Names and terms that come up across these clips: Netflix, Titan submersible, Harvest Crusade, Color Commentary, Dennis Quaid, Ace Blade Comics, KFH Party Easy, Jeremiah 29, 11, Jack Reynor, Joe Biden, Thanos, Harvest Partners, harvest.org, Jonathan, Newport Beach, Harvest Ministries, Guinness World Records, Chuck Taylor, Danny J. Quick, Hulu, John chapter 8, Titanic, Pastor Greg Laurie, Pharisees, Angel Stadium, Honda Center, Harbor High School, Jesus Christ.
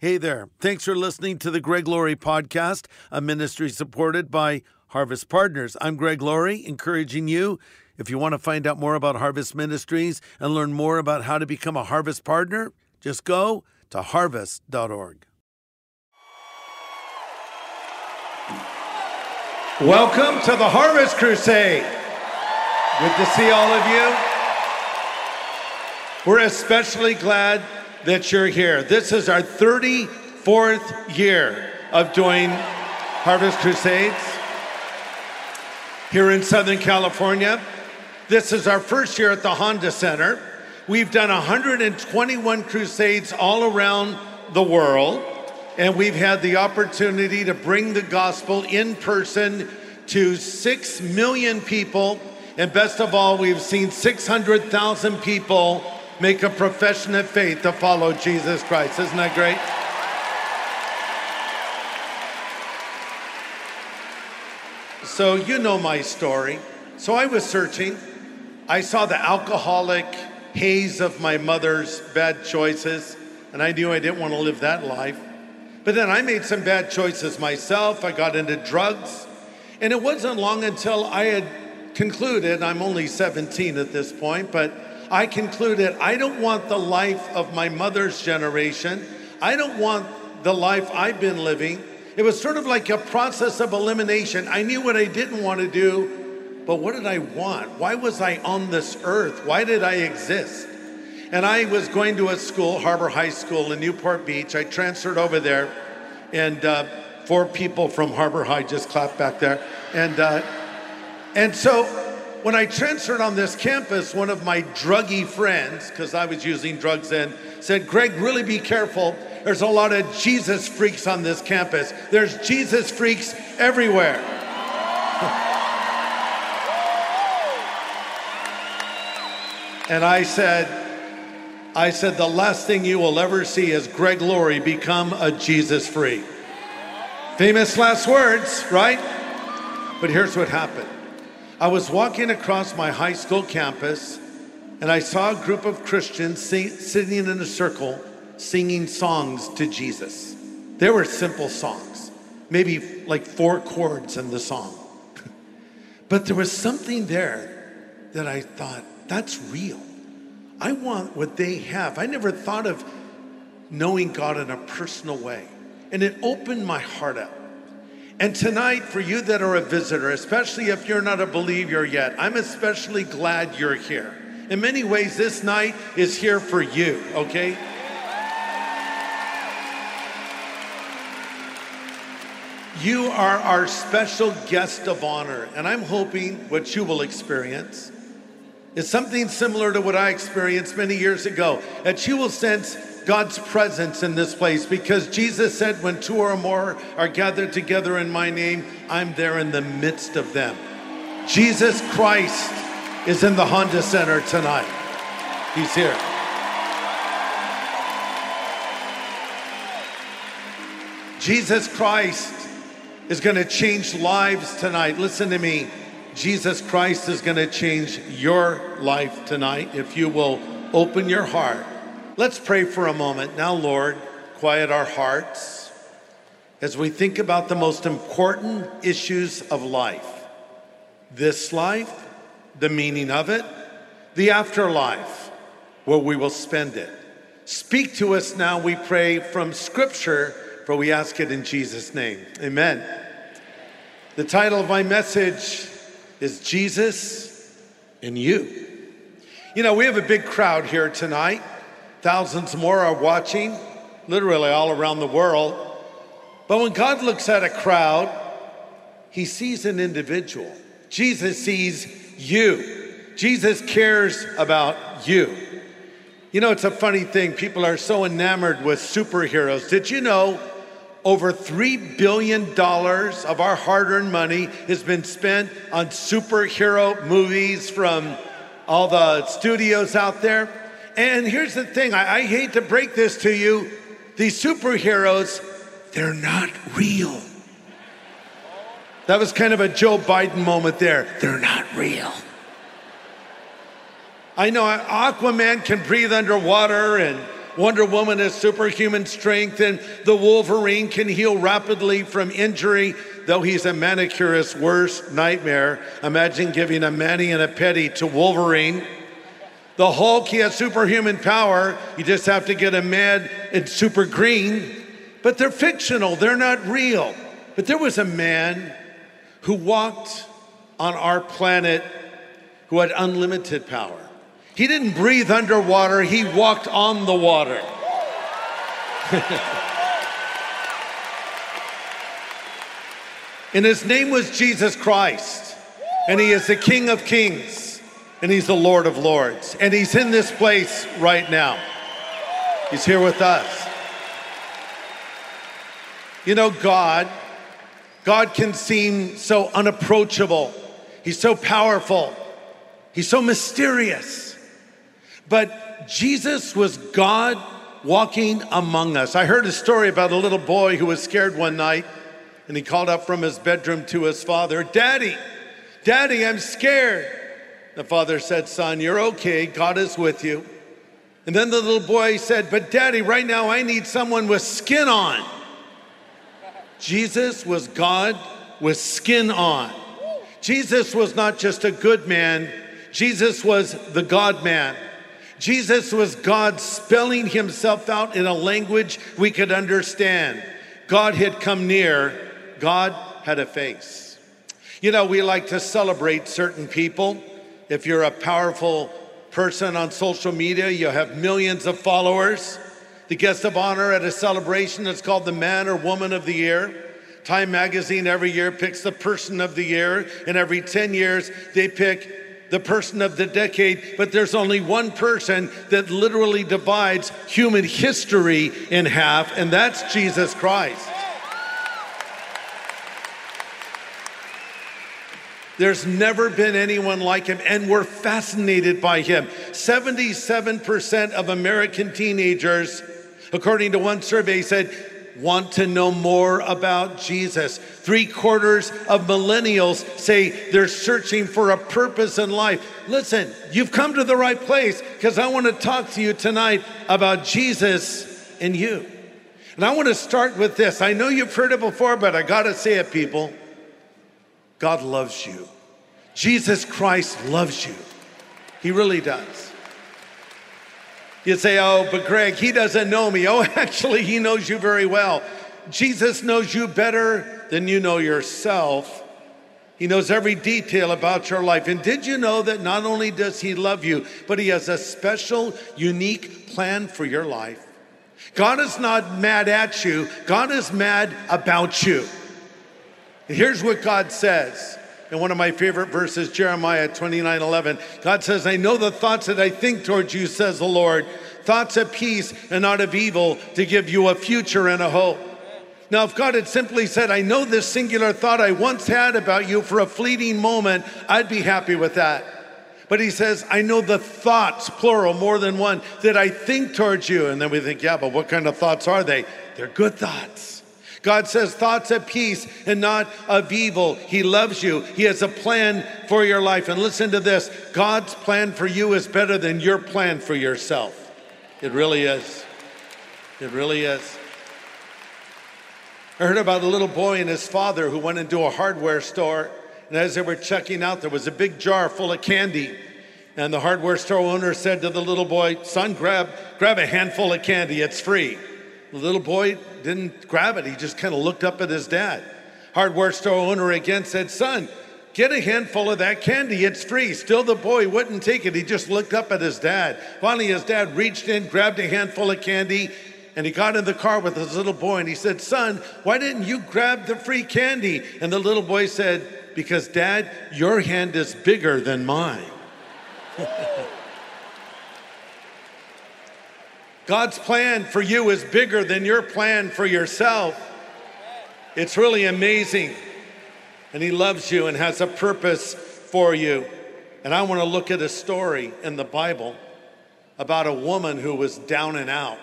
Hey there. Thanks for listening to the Greg Laurie Podcast, a ministry supported by Harvest Partners. I'm Greg Laurie, encouraging you, if you want to find out more about Harvest Ministries and learn more about how to become a Harvest Partner, just go to harvest.org. Welcome to the Harvest Crusade. Good to see all of you. We're especially glad that you're here. This is our 34th year of doing Harvest Crusades here in Southern California. This is our first year at the Honda Center. We've done 121 crusades all around the world, and we've had the opportunity to bring the gospel in person to 6 million people. And best of all, we've seen 600,000 people make a profession of faith to follow Jesus Christ. Isn't that great? So you know my story. So I was searching. I saw the alcoholic haze of my mother's bad choices, and I knew I didn't want to live that life. But then I made some bad choices myself. I got into drugs. And it wasn't long until I had concluded, I'm only 17 at this point, but I concluded, I don't want the life of my mother's generation. I don't want the life I've been living. It was sort of like a process of elimination. I knew what I didn't want to do, but what did I want? Why was I on this earth? Why did I exist? And I was going to a school, Harbor High School in Newport Beach. I transferred over there, and four people from Harbor High just clapped back there. And so... When I transferred on this campus, one of my druggy friends, because I was using drugs then, said, Greg, really be careful. There's a lot of Jesus freaks on this campus. There's Jesus freaks everywhere. And I said, the last thing you will ever see is Greg Laurie become a Jesus freak. Famous last words, right? But here's what happened. I was walking across my high school campus, and I saw a group of Christians sitting in a circle singing songs to Jesus. They were simple songs, maybe like four chords in the song. But there was something there that I thought, that's real. I want what they have. I never thought of knowing God in a personal way. And it opened my heart up. And tonight, for you that are a visitor, especially if you're not a believer yet, I'm especially glad you're here. In many ways, this night is here for you, okay? You are our special guest of honor, and I'm hoping what you will experience is something similar to what I experienced many years ago, that you will sense God's presence in this place, because Jesus said, when two or more are gathered together in my name, I'm there in the midst of them. Jesus Christ is in the Honda Center tonight. He's here. Jesus Christ is going to change lives tonight. Listen to me. Jesus Christ is going to change your life tonight if you will open your heart. Let's pray for a moment. Now, Lord, quiet our hearts as we think about the most important issues of life. This life, the meaning of it, the afterlife, where we will spend it. Speak to us now, we pray, from Scripture, for we ask it in Jesus' name. Amen. The title of my message is Jesus and You. You know, we have a big crowd here tonight. Thousands more are watching, literally all around the world. But when God looks at a crowd, he sees an individual. Jesus sees you. Jesus cares about you. You know, it's a funny thing. People are so enamored with superheroes. Did you know over $3 billion of our hard-earned money has been spent on superhero movies from all the studios out there? And here's the thing, I hate to break this to you, these superheroes, they're not real. That was kind of a Joe Biden moment there. They're not real. I know Aquaman can breathe underwater and Wonder Woman has superhuman strength, and the Wolverine can heal rapidly from injury, though he's a manicurist's worst nightmare. Imagine giving a mani and a pedi to Wolverine. The Hulk, he has superhuman power. You just have to get him mad and super green. But they're fictional, they're not real. But there was a man who walked on our planet who had unlimited power. He didn't breathe underwater, he walked on the water. And his name was Jesus Christ. And he is the King of Kings. And he's the Lord of Lords. And he's in this place right now. He's here with us. You know, God can seem so unapproachable. He's so powerful. He's so mysterious. But Jesus was God walking among us. I heard a story about a little boy who was scared one night, and he called up from his bedroom to his father, "Daddy, Daddy, I'm scared." The father said, "Son, you're okay, God is with you." And then the little boy said, "But Daddy, right now I need someone with skin on." Jesus was God with skin on. Jesus was not just a good man, Jesus was the God man. Jesus was God spelling himself out in a language we could understand. God had come near, God had a face. You know, we like to celebrate certain people. If you're a powerful person on social media, you have millions of followers. The guest of honor at a celebration is called the man or woman of the year. Time magazine every year picks the person of the year, and every 10 years they pick the person of the decade, but there's only one person that literally divides human history in half, and that's Jesus Christ. There's never been anyone like him, and we're fascinated by him. 77% of American teenagers, according to one survey, said, want to know more about Jesus. 3/4 of millennials say they're searching for a purpose in life. Listen, you've come to the right place, because I want to talk to you tonight about Jesus and you. And I want to start with this. I know you've heard it before, but I got to say it, people. God loves you. Jesus Christ loves you. He really does. You say, "Oh, but Greg, he doesn't know me." Oh, actually, he knows you very well. Jesus knows you better than you know yourself. He knows every detail about your life. And did you know that not only does he love you, but he has a special, unique plan for your life? God is not mad at you. God is mad about you. And here's what God says. And one of my favorite verses, Jeremiah 29, 11, God says, "I know the thoughts that I think towards you, says the Lord, thoughts of peace and not of evil, to give you a future and a hope." Now, if God had simply said, "I know this singular thought I once had about you for a fleeting moment," I'd be happy with that. But he says, "I know the thoughts," plural, more than one, "that I think towards you." And then we think, yeah, but what kind of thoughts are they? They're good thoughts. God says thoughts of peace and not of evil. He loves you. He has a plan for your life. And listen to this. God's plan for you is better than your plan for yourself. It really is. It really is. I heard about a little boy and his father who went into a hardware store. And as they were checking out, there was a big jar full of candy. And the hardware store owner said to the little boy, "Son, grab a handful of candy. It's free." The little boy didn't grab it. He just kind of looked up at his dad. Hardware store owner again said, "Son, get a handful of that candy. It's free." Still the boy wouldn't take it. He just looked up at his dad. Finally, his dad reached in, grabbed a handful of candy, and he got in the car with his little boy, and he said, "Son, why didn't you grab the free candy?" And the little boy said, "Because, Dad, your hand is bigger than mine." God's plan for you is bigger than your plan for yourself. It's really amazing. And he loves you and has a purpose for you. And I want to look at a story in the Bible about a woman who was down and out,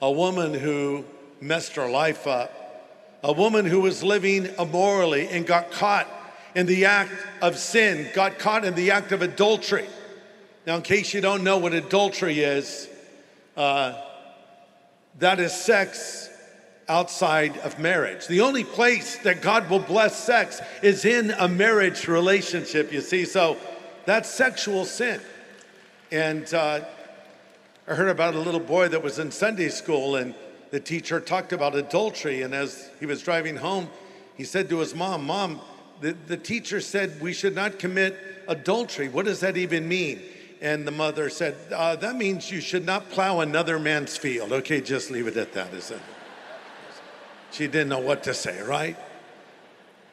a woman who messed her life up, a woman who was living immorally and got caught in the act of sin, got caught in the act of adultery. Now, in case you don't know what adultery is, That is sex outside of marriage. The only place that God will bless sex is in a marriage relationship, you see. So that's sexual sin. And I heard about a little boy that was in Sunday school, and the teacher talked about adultery. And as he was driving home, he said to his mom, "Mom, the teacher said we should not commit adultery. What does that even mean?" And the mother said, "That means you should not plow another man's field." Okay, just leave it at that, is it? She didn't know what to say, right?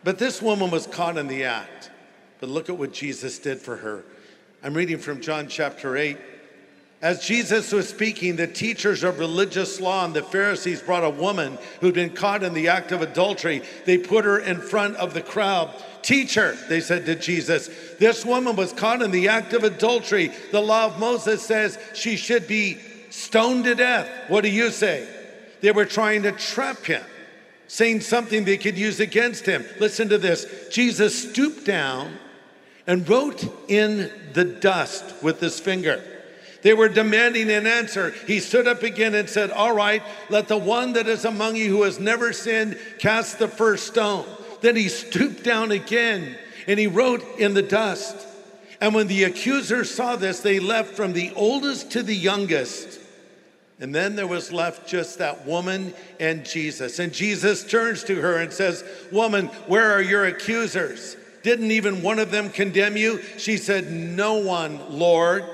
But this woman was caught in the act. But look at what Jesus did for her. I'm reading from John chapter 8. As Jesus was speaking, the teachers of religious law and the Pharisees brought a woman who'd been caught in the act of adultery. They put her in front of the crowd. "Teacher," they said to Jesus, "this woman was caught in the act of adultery. The law of Moses says she should be stoned to death. What do you say?" They were trying to trap him, saying something they could use against him. Listen to this. Jesus stooped down and wrote in the dust with his finger. They were demanding an answer. He stood up again and said, "All right, let the one that is among you who has never sinned cast the first stone." Then he stooped down again and he wrote in the dust. And when the accusers saw this, they left from the oldest to the youngest. And then there was left just that woman and Jesus. And Jesus turns to her and says, "Woman, where are your accusers? Didn't even one of them condemn you?" She said, "No one, Lord."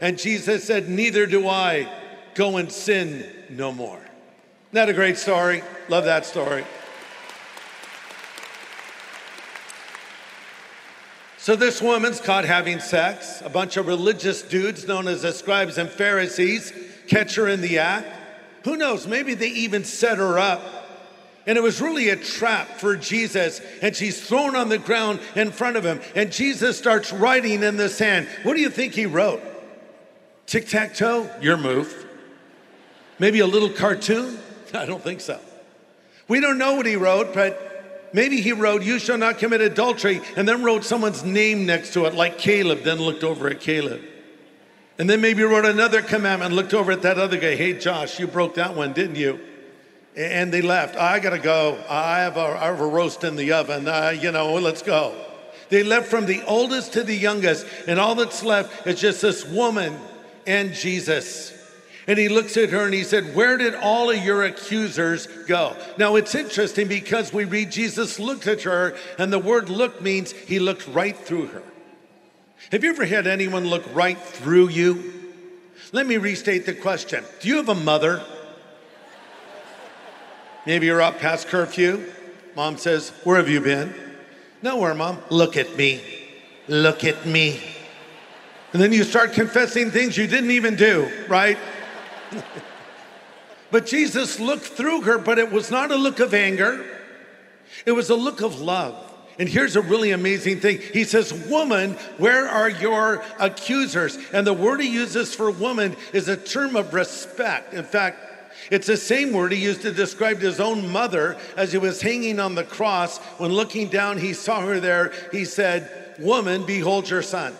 And Jesus said, "Neither do I. Go and sin no more." Isn't that a great story? Love that story. So this woman's caught having sex. A bunch of religious dudes known as the scribes and Pharisees catch her in the act. Who knows? Maybe they even set her up. And it was really a trap for Jesus. And she's thrown on the ground in front of him. And Jesus starts writing in the sand. What do you think he wrote? Tic-tac-toe, your move. Maybe a little cartoon? I don't think so. We don't know what he wrote, but maybe he wrote, "You shall not commit adultery," and then wrote someone's name next to it, like Caleb, then looked over at Caleb. And then maybe wrote another commandment, looked over at that other guy, "Hey, Josh, you broke that one, didn't you?" And they left. "I gotta go. I have a roast in the oven. Let's go." They left from the oldest to the youngest, and all that's left is just this woman and Jesus. And he looks at her and he said, "Where did all of your accusers go?" Now it's interesting because we read Jesus looked at her, and the word "look" means he looked right through her. Have you ever had anyone look right through you? Let me restate the question. Do you have a mother? Maybe you're up past curfew. Mom says, "Where have you been?" "Nowhere, Mom." "Look at me. Look at me." And then you start confessing things you didn't even do, right? But Jesus looked through her, but it was not a look of anger. It was a look of love. And here's a really amazing thing. He says, "Woman, where are your accusers?" And the word he uses for woman is a term of respect. In fact, it's the same word he used to describe his own mother as he was hanging on the cross. When looking down, he saw her there. He said, "Woman, behold your son."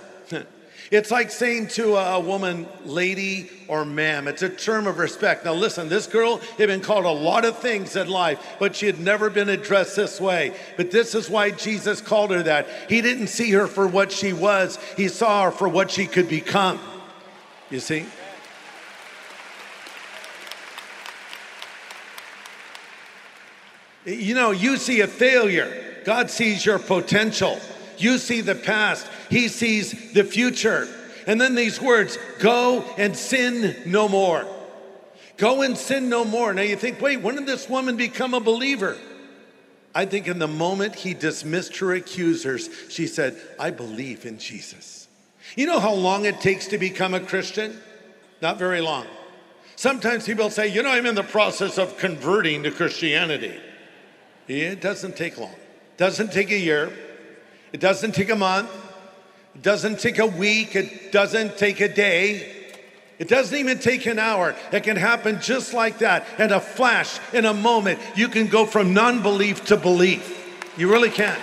It's like saying to a woman, "Lady" or "ma'am." It's a term of respect. Now listen, this girl had been called a lot of things in life, but she had never been addressed this way. But this is why Jesus called her that. He didn't see her for what she was. He saw her for what she could become. You see? You know, you see a failure. God sees your potential. You see the past, he sees the future. And then these words, "Go and sin no more." Go and sin no more. Now you think, wait, when did this woman become a believer? I think in the moment he dismissed her accusers, she said, "I believe in Jesus." You know how long it takes to become a Christian? Not very long. Sometimes people say, "I'm in the process of converting to Christianity." It doesn't take long. It doesn't take a year. It doesn't take a month. It doesn't take a week. It doesn't take a day. It doesn't even take an hour. It can happen just like that. In a flash, in a moment, you can go from non-belief to belief. You really can.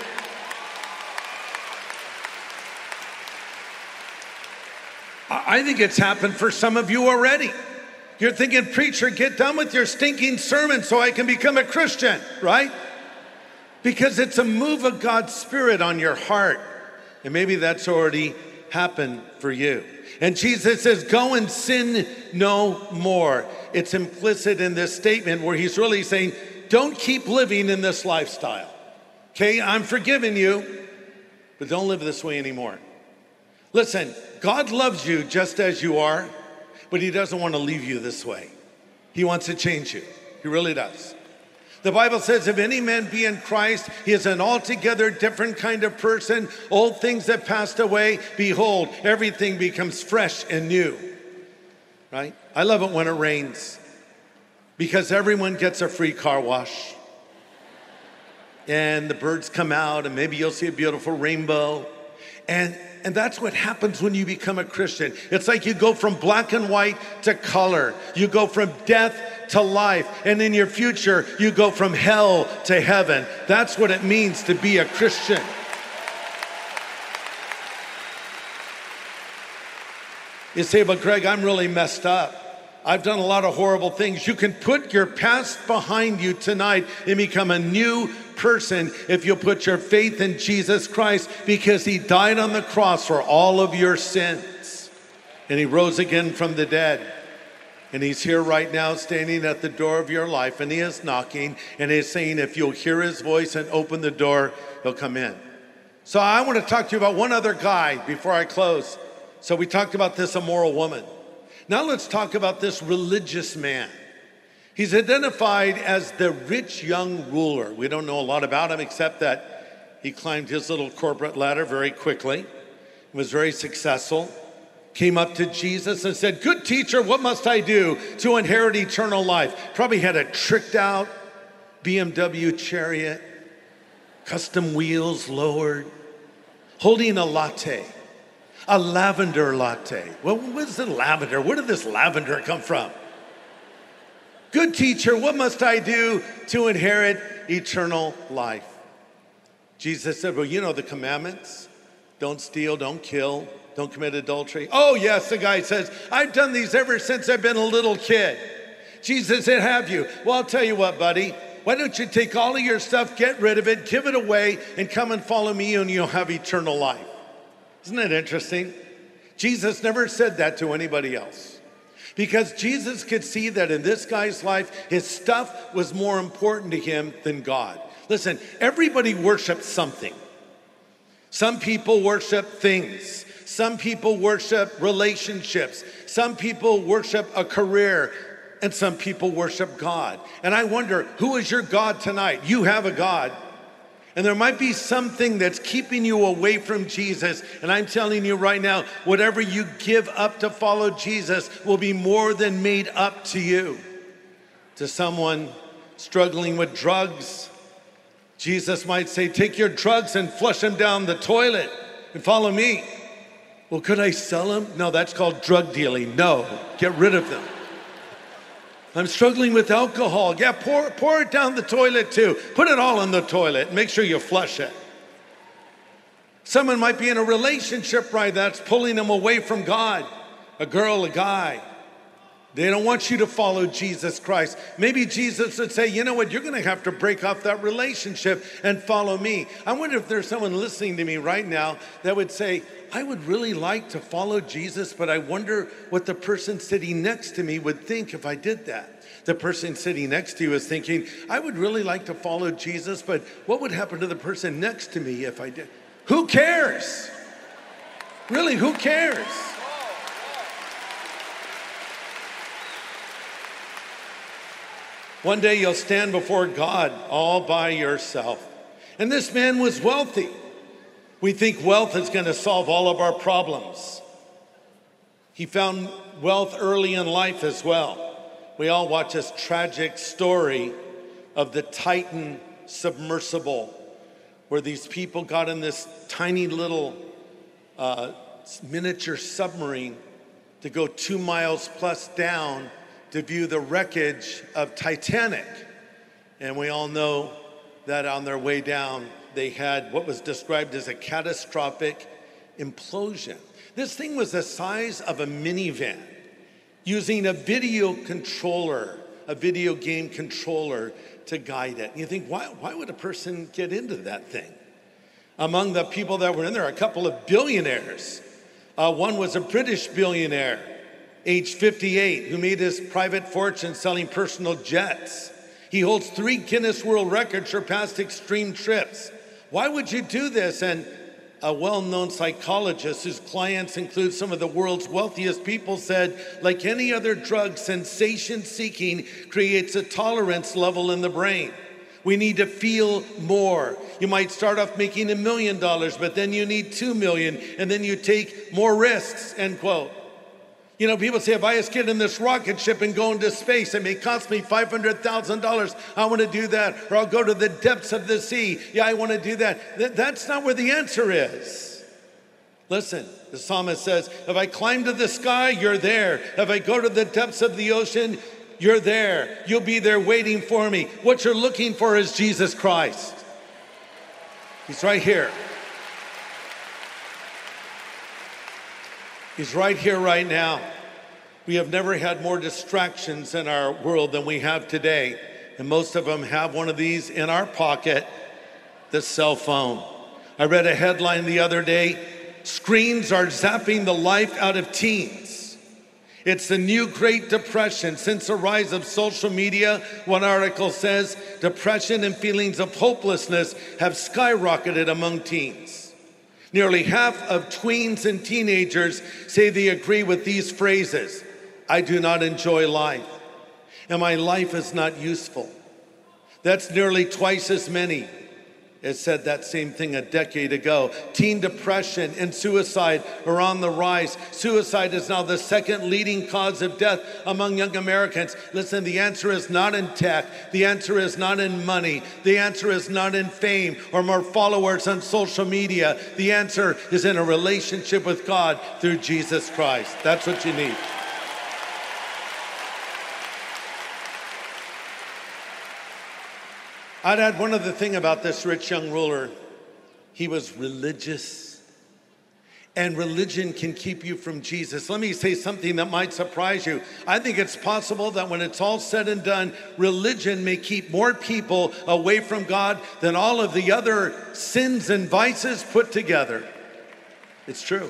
I think it's happened for some of you already. You're thinking, preacher, get done with your stinking sermon so I can become a Christian, right? Because it's a move of God's Spirit on your heart. And maybe that's already happened for you. And Jesus says, go and sin no more. It's implicit in this statement where he's really saying, don't keep living in this lifestyle. Okay, I'm forgiving you, but don't live this way anymore. Listen, God loves you just as you are, but he doesn't want to leave you this way. He wants to change you. He really does. The Bible says, if any man be in Christ, he is an altogether different kind of person. Old things have passed away. Behold, everything becomes fresh and new. Right? I love it when it rains because everyone gets a free car wash. And the birds come out and maybe you'll see a beautiful rainbow. And that's what happens when you become a Christian. It's like you go from black and white to color. You go from death to life. And in your future, you go from hell to heaven. That's what it means to be a Christian. You say, but Greg, I'm really messed up. I've done a lot of horrible things. You can put your past behind you tonight and become a new person if you put your faith in Jesus Christ, because he died on the cross for all of your sins. And he rose again from the dead. And he's here right now standing at the door of your life, and he is knocking, and he's saying, if you'll hear his voice and open the door, he'll come in. So I want to talk to you about one other guy before I close. So we talked about this immoral woman. Now let's talk about this religious man. He's identified as the rich young ruler. We don't know a lot about him except that he climbed his little corporate ladder very quickly, was very successful. Came up to Jesus and said, good teacher, what must I do to inherit eternal life? Probably had a tricked out BMW chariot, custom wheels lowered, holding a latte, a lavender latte. Well, what is the lavender? Where did this lavender come from? Good teacher, what must I do to inherit eternal life? Jesus said, well, you know the commandments. Don't steal, don't kill. Don't commit adultery. Oh, yes, the guy says, I've done these ever since I've been a little kid. Jesus said, have you? Well, I'll tell you what, buddy. Why don't you take all of your stuff, get rid of it, give it away, and come and follow me, and you'll have eternal life. Isn't that interesting? Jesus never said that to anybody else, because Jesus could see that in this guy's life, his stuff was more important to him than God. Listen, everybody worships something. Some people worship things. Some people worship relationships. Some people worship a career. And some people worship God. And I wonder, who is your God tonight? You have a God. And there might be something that's keeping you away from Jesus. And I'm telling you right now, whatever you give up to follow Jesus will be more than made up to you. To someone struggling with drugs, Jesus might say, take your drugs and flush them down the toilet and follow me. Well, could I sell them? No, that's called drug dealing. No, get rid of them. I'm struggling with alcohol. Yeah, pour it down the toilet too. Put it all in the toilet. Make sure you flush it. Someone might be in a relationship, right, that's pulling them away from God. A girl, a guy. They don't want you to follow Jesus Christ. Maybe Jesus would say, you know what, you're going to have to break off that relationship and follow me. I wonder if there's someone listening to me right now that would say, I would really like to follow Jesus, but I wonder what the person sitting next to me would think if I did that. The person sitting next to you is thinking, I would really like to follow Jesus, but what would happen to the person next to me if I did? Who cares? Really, who cares? One day you'll stand before God all by yourself. And this man was wealthy. We think wealth is going to solve all of our problems. He found wealth early in life as well. We all watch this tragic story of the Titan submersible, where these people got in this tiny little miniature submarine to go 2 miles plus down to view the wreckage of Titanic. And we all know that on their way down, they had what was described as a catastrophic implosion. This thing was the size of a minivan. using a video controller, a video game controller to guide it. And you think, why would a person get into that thing? Among the people that were in there, a couple of billionaires. One was a British billionaire, age 58, who made his private fortune selling personal jets. He holds 3 Guinness World Records for past extreme trips. Why would you do this? And a well-known psychologist whose clients include some of the world's wealthiest people said, like any other drug, sensation-seeking creates a tolerance level in the brain. We need to feel more. You might start off making $1 million, but then you need $2 million, and then you take more risks, end quote. You know, people say, if I just get in this rocket ship and go into space, it may cost me $500,000. I want to do that. Or I'll go to the depths of the sea. Yeah, I want to do that. That's not where the answer is. Listen, the psalmist says, if I climb to the sky, you're there. If I go to the depths of the ocean, you're there. You'll be there waiting for me. What you're looking for is Jesus Christ. He's right here. He's right here, right now. We have never had more distractions in our world than we have today. And most of them have one of these in our pocket, the cell phone. I read a headline the other day, screens are zapping the life out of teens. It's the new Great Depression. Since the rise of social media, one article says, depression and feelings of hopelessness have skyrocketed among teens. Nearly half of tweens and teenagers say they agree with these phrases. I do not enjoy life, and my life is not useful. That's nearly twice as many as said that same thing a decade ago. Teen depression and suicide are on the rise. Suicide is now the second leading cause of death among young Americans. Listen, the answer is not in tech. The answer is not in money. The answer is not in fame or more followers on social media. The answer is in a relationship with God through Jesus Christ. That's what you need. I'd add one other thing about this rich young ruler. He was religious, and religion can keep you from Jesus. Let me say something that might surprise you. I think it's possible that when it's all said and done, religion may keep more people away from God than all of the other sins and vices put together. It's true.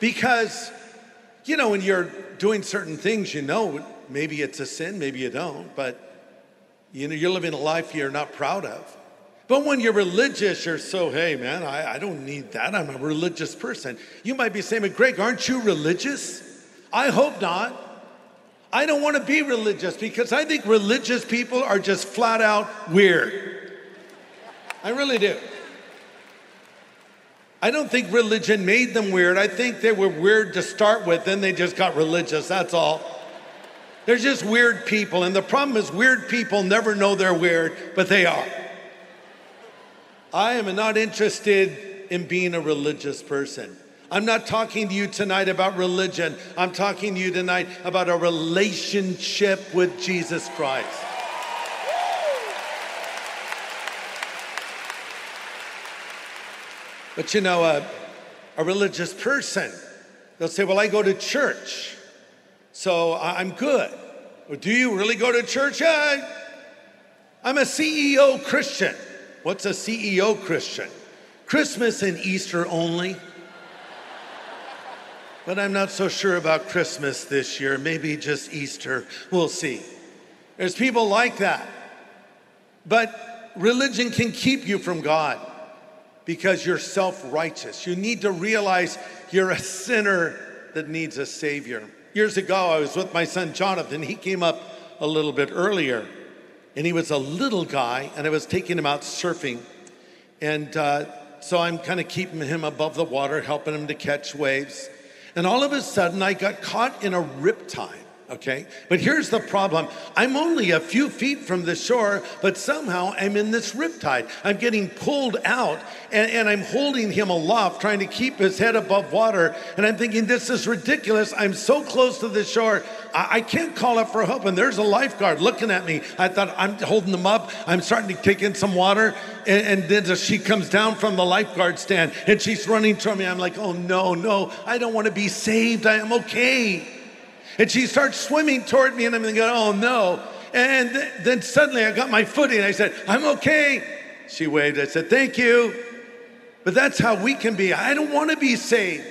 Because, you know, when you're doing certain things, you know, maybe it's a sin, maybe you don't, but you know, you're living a life you're not proud of. But when you're religious, you're so, hey, man, I don't need that. I'm a religious person. You might be saying, but Greg, aren't you religious? I hope not. I don't want to be religious because I think religious people are just flat out weird. I really do. I don't think religion made them weird. I think they were weird to start with, then they just got religious, that's all. They're just weird people, and the problem is weird people never know they're weird, but they are. I am not interested in being a religious person. I'm not talking to you tonight about religion. I'm talking to you tonight about a relationship with Jesus Christ. But you know, a religious person, they'll say, well, I go to church, so I'm good. Or do you really go to church? I'm a CEO Christian. What's a CEO Christian? Christmas and Easter only. But I'm not so sure about Christmas this year. Maybe just Easter. We'll see. There's people like that. But religion can keep you from God because you're self-righteous. You need to realize you're a sinner that needs a Savior. Years ago, I was with my son, Jonathan. He came up a little bit earlier, and he was a little guy, and I was taking him out surfing. And so I'm kind of keeping him above the water, helping him to catch waves. And all of a sudden, I got caught in a riptide, okay? But here's the problem. I'm only a few feet from the shore, but somehow I'm in this riptide. I'm getting pulled out, and I'm holding him aloft, trying to keep his head above water. And I'm thinking, this is ridiculous. I'm so close to the shore. I can't call up for help. And there's a lifeguard looking at me. I thought, I'm holding him up. I'm starting to take in some water. And then she comes down from the lifeguard stand, and she's running toward me. I'm like, oh, no, I don't want to be saved. I am okay. And she starts swimming toward me, and I'm going, oh no. And then suddenly I got my footing. I said, I'm okay. She waved. I said, thank you. But that's how we can be. I don't want to be saved.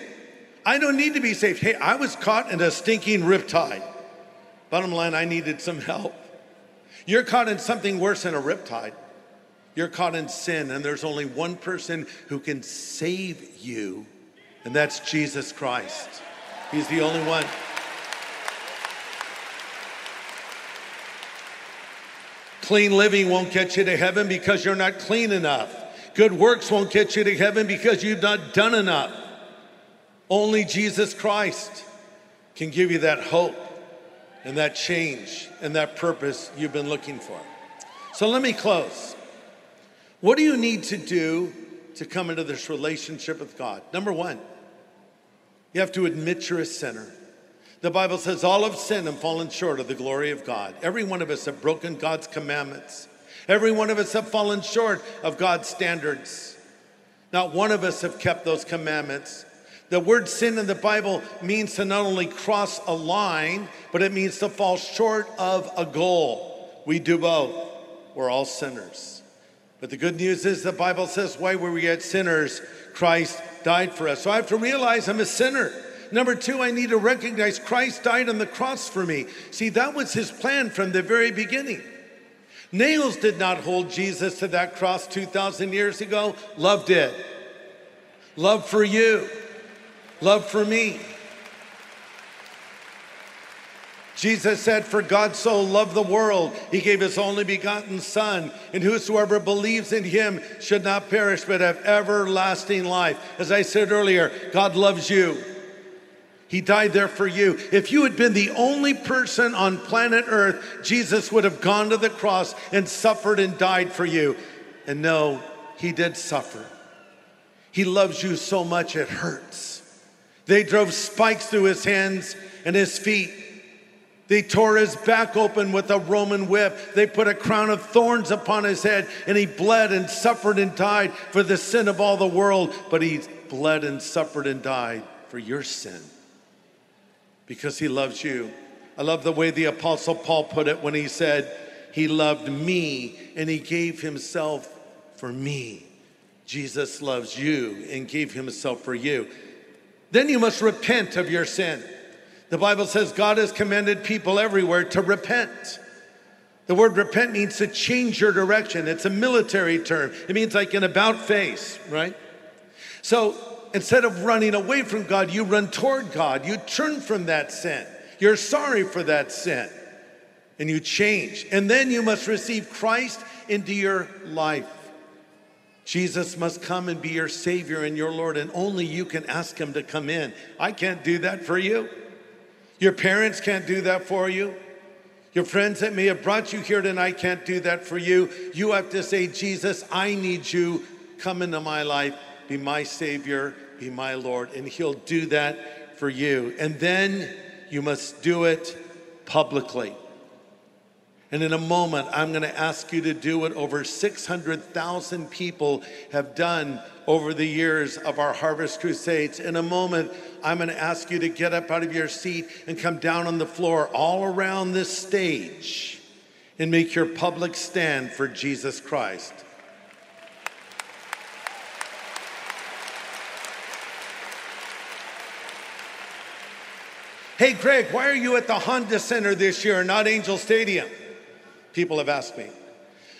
I don't need to be saved. Hey, I was caught in a stinking riptide. Bottom line, I needed some help. You're caught in something worse than a riptide. You're caught in sin, and there's only one person who can save you, and that's Jesus Christ. He's the only one. Clean living won't get you to heaven because you're not clean enough. Good works won't get you to heaven because you've not done enough. Only Jesus Christ can give you that hope and that change and that purpose you've been looking for. So let me close. What do you need to do to come into this relationship with God? Number one, you have to admit you're a sinner. The Bible says all have sinned and fallen short of the glory of God. Every one of us have broken God's commandments. Every one of us have fallen short of God's standards. Not one of us have kept those commandments. The word sin in the Bible means to not only cross a line, but it means to fall short of a goal. We do both. We're all sinners. But the good news is the Bible says, why were we yet sinners? Christ died for us. So I have to realize I'm a sinner. Number two, I need to recognize Christ died on the cross for me. See, that was his plan from the very beginning. Nails did not hold Jesus to that cross 2,000 years ago. Love did. Love for you. Love for me. Jesus said, for God so loved the world, he gave his only begotten Son, and whosoever believes in him should not perish but have everlasting life. As I said earlier, God loves you. He died there for you. If you had been the only person on planet Earth, Jesus would have gone to the cross and suffered and died for you. And no, he did suffer. He loves you so much it hurts. They drove spikes through his hands and his feet. They tore his back open with a Roman whip. They put a crown of thorns upon his head, and he bled and suffered and died for the sin of all the world. But he bled and suffered and died for your sin because he loves you. I love the way the Apostle Paul put it when he said, he loved me and he gave himself for me. Jesus loves you and gave himself for you. Then you must repent of your sin. The Bible says God has commanded people everywhere to repent. The word repent means to change your direction. It's a military term. It means like an about face, right? So instead of running away from God, you run toward God. You turn from that sin. You're sorry for that sin. And you change. And then you must receive Christ into your life. Jesus must come and be your Savior and your Lord. And only you can ask him to come in. I can't do that for you. Your parents can't do that for you. Your friends that may have brought you here tonight can't do that for you. You have to say, Jesus, I need you. Come into my life. Be my Savior. Be my Lord. And he'll do that for you. And then you must do it publicly. And in a moment, I'm going to ask you to do what over 600,000 people have done over the years of our Harvest Crusades. In a moment, I'm going to ask you to get up out of your seat and come down on the floor all around this stage and make your public stand for Jesus Christ. Hey, Greg, why are you at the Honda Center this year and not Angel Stadium? People have asked me.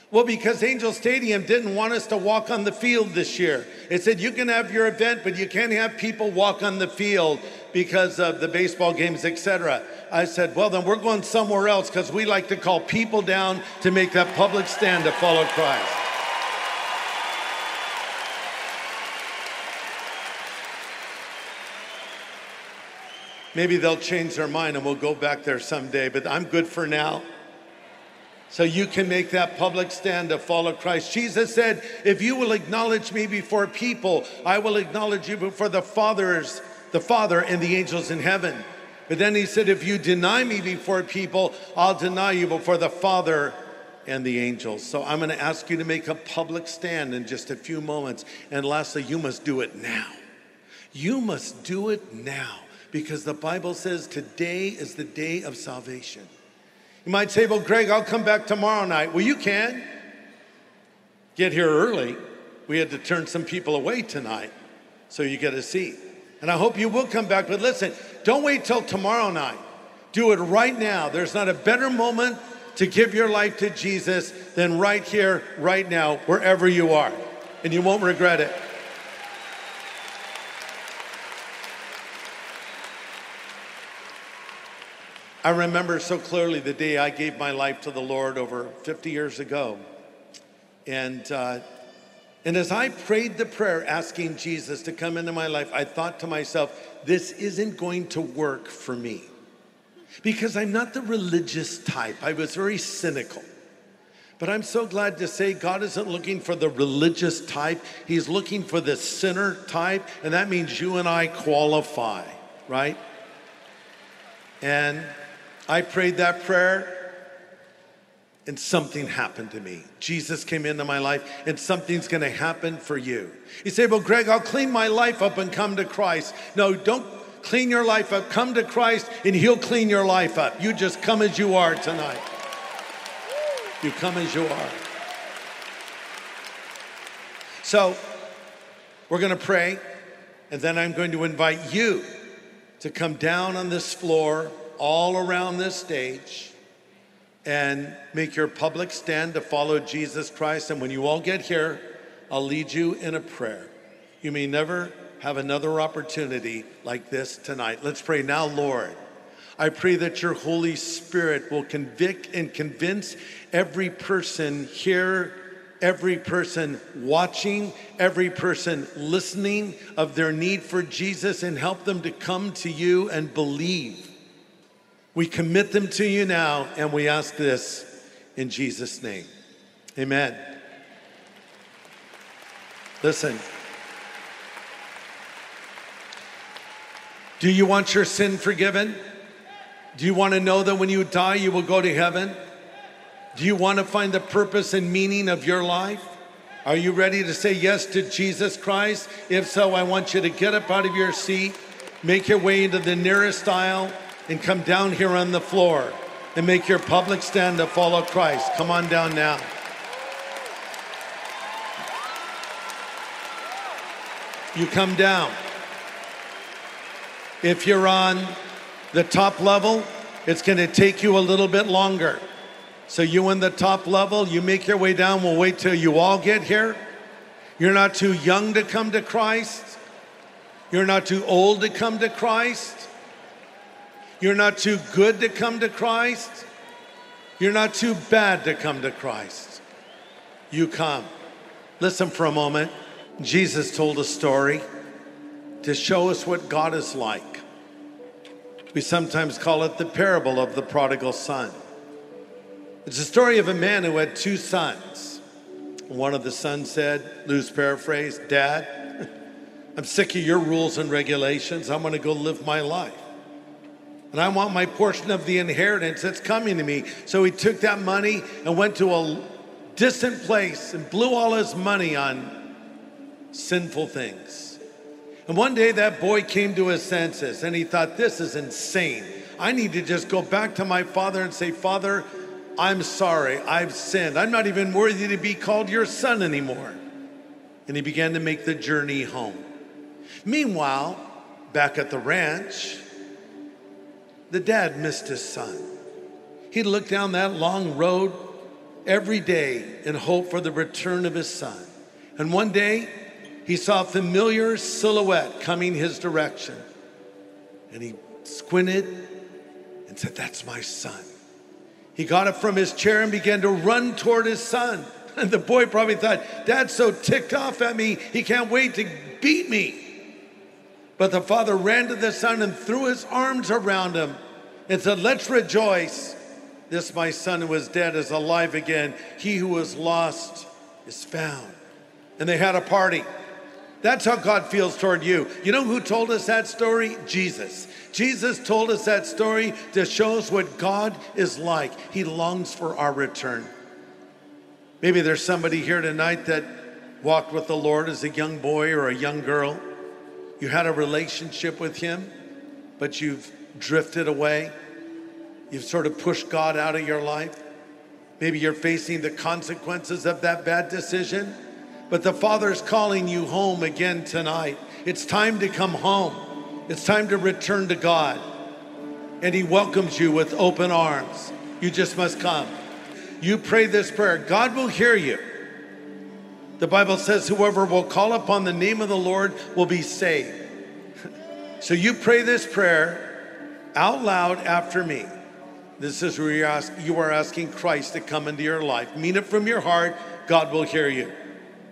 Well, because Angel Stadium didn't want us to walk on the field this year. It said you can have your event, but you can't have people walk on the field because of the baseball games, etc. I said, well, then we're going somewhere else because we like to call people down to make that public stand to follow Christ. Maybe they'll change their mind and we'll go back there someday, but I'm good for now. So you can make that public stand to follow Christ. Jesus said, if you will acknowledge me before people, I will acknowledge you before the Father and the angels in heaven. But then he said, if you deny me before people, I'll deny you before the Father and the angels. So I'm going to ask you to make a public stand in just a few moments. And lastly, you must do it now. You must do it now. because the Bible says today is the day of salvation. You might say, well, Greg, I'll come back tomorrow night. Well, you can. Get here early. We had to turn some people away tonight, so you get a seat. And I hope you will come back. But listen, don't wait till tomorrow night. Do it right now. There's not a better moment to give your life to Jesus than right here, right now, wherever you are. And you won't regret it. I remember so clearly the day I gave my life to the Lord over 50 years ago. And as I prayed the prayer asking Jesus to come into my life, I thought to myself, this isn't going to work for me. Because I'm not the religious type. I was very cynical. But I'm so glad to say God isn't looking for the religious type. He's looking for the sinner type. And that means you and I qualify, right? And I prayed that prayer. And something happened to me. Jesus came into my life, and something's gonna happen for you. You say, well, Greg, I'll clean my life up and come to Christ. No, don't clean your life up. Come to Christ, and He'll clean your life up. You just come as you are tonight. You come as you are. So we're gonna pray, and then I'm going to invite you to come down on this floor, all around this stage, and make your public stand to follow Jesus Christ. And when you all get here, I'll lead you in a prayer. You may never have another opportunity like this tonight. Let's pray now. Lord, I pray that your Holy Spirit will convict and convince every person here, every person watching, every person listening of their need for Jesus, and help them to come to you and believe. We commit them to you now, and we ask this in Jesus' name. Amen. Listen. Do you want your sin forgiven? Do you want to know that when you die, you will go to heaven? Do you want to find the purpose and meaning of your life? Are you ready to say yes to Jesus Christ? If so, I want you to get up out of your seat, make your way into the nearest aisle, and come down here on the floor and make your public stand to follow Christ. Come on down now. You come down. If you're on the top level, it's going to take you a little bit longer. So you in the top level, you make your way down. We'll wait till you all get here. You're not too young to come to Christ. You're not too old to come to Christ. You're not too good to come to Christ. You're not too bad to come to Christ. You come. Listen for a moment. Jesus told a story to show us what God is like. We sometimes call it the parable of the prodigal son. It's a story of a man who had two sons. One of the sons said, loose paraphrase, Dad, I'm sick of your rules and regulations. I'm going to go live my life. And I want my portion of the inheritance that's coming to me. So he took that money and went to a distant place and blew all his money on sinful things. And one day that boy came to his senses and he thought, this is insane. I need to just go back to my father and say, Father, I'm sorry, I've sinned. I'm not even worthy to be called your son anymore. And he began to make the journey home. Meanwhile, back at the ranch, the dad missed his son. He'd look down that long road every day and hope for the return of his son. And one day, he saw a familiar silhouette coming his direction. And he squinted and said, that's my son. He got up from his chair and began to run toward his son. And the boy probably thought, Dad's so ticked off at me, he can't wait to beat me. But the father ran to the son and threw his arms around him and said, let's rejoice. This my son who was dead is alive again. He who was lost is found. And they had a party. That's how God feels toward you. You know who told us that story? Jesus. Jesus told us that story to show us what God is like. He longs for our return. Maybe there's somebody here tonight that walked with the Lord as a young boy or a young girl. You had a relationship with Him, but you've drifted away. You've sort of pushed God out of your life. Maybe you're facing the consequences of that bad decision, but the Father's calling you home again tonight. It's time to come home. It's time to return to God. And He welcomes you with open arms. You just must come. You pray this prayer. God will hear you. The Bible says, whoever will call upon the name of the Lord will be saved. So you pray this prayer out loud after me. This is where you are asking Christ to come into your life. Mean it from your heart. God will hear you.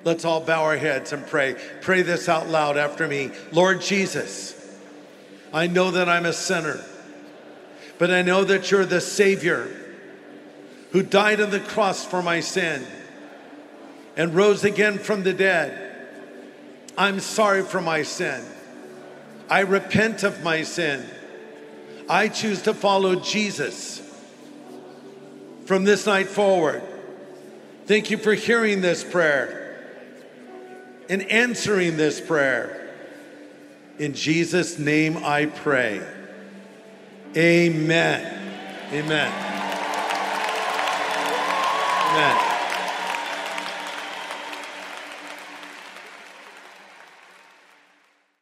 Let's all bow our heads and pray. Pray this out loud after me. Lord Jesus, I know that I'm a sinner, but I know that you're the Savior who died on the cross for my sin and rose again from the dead. I'm sorry for my sin. I repent of my sin. I choose to follow Jesus from this night forward. Thank you for hearing this prayer and answering this prayer. In Jesus' name I pray. Amen. Amen. Amen.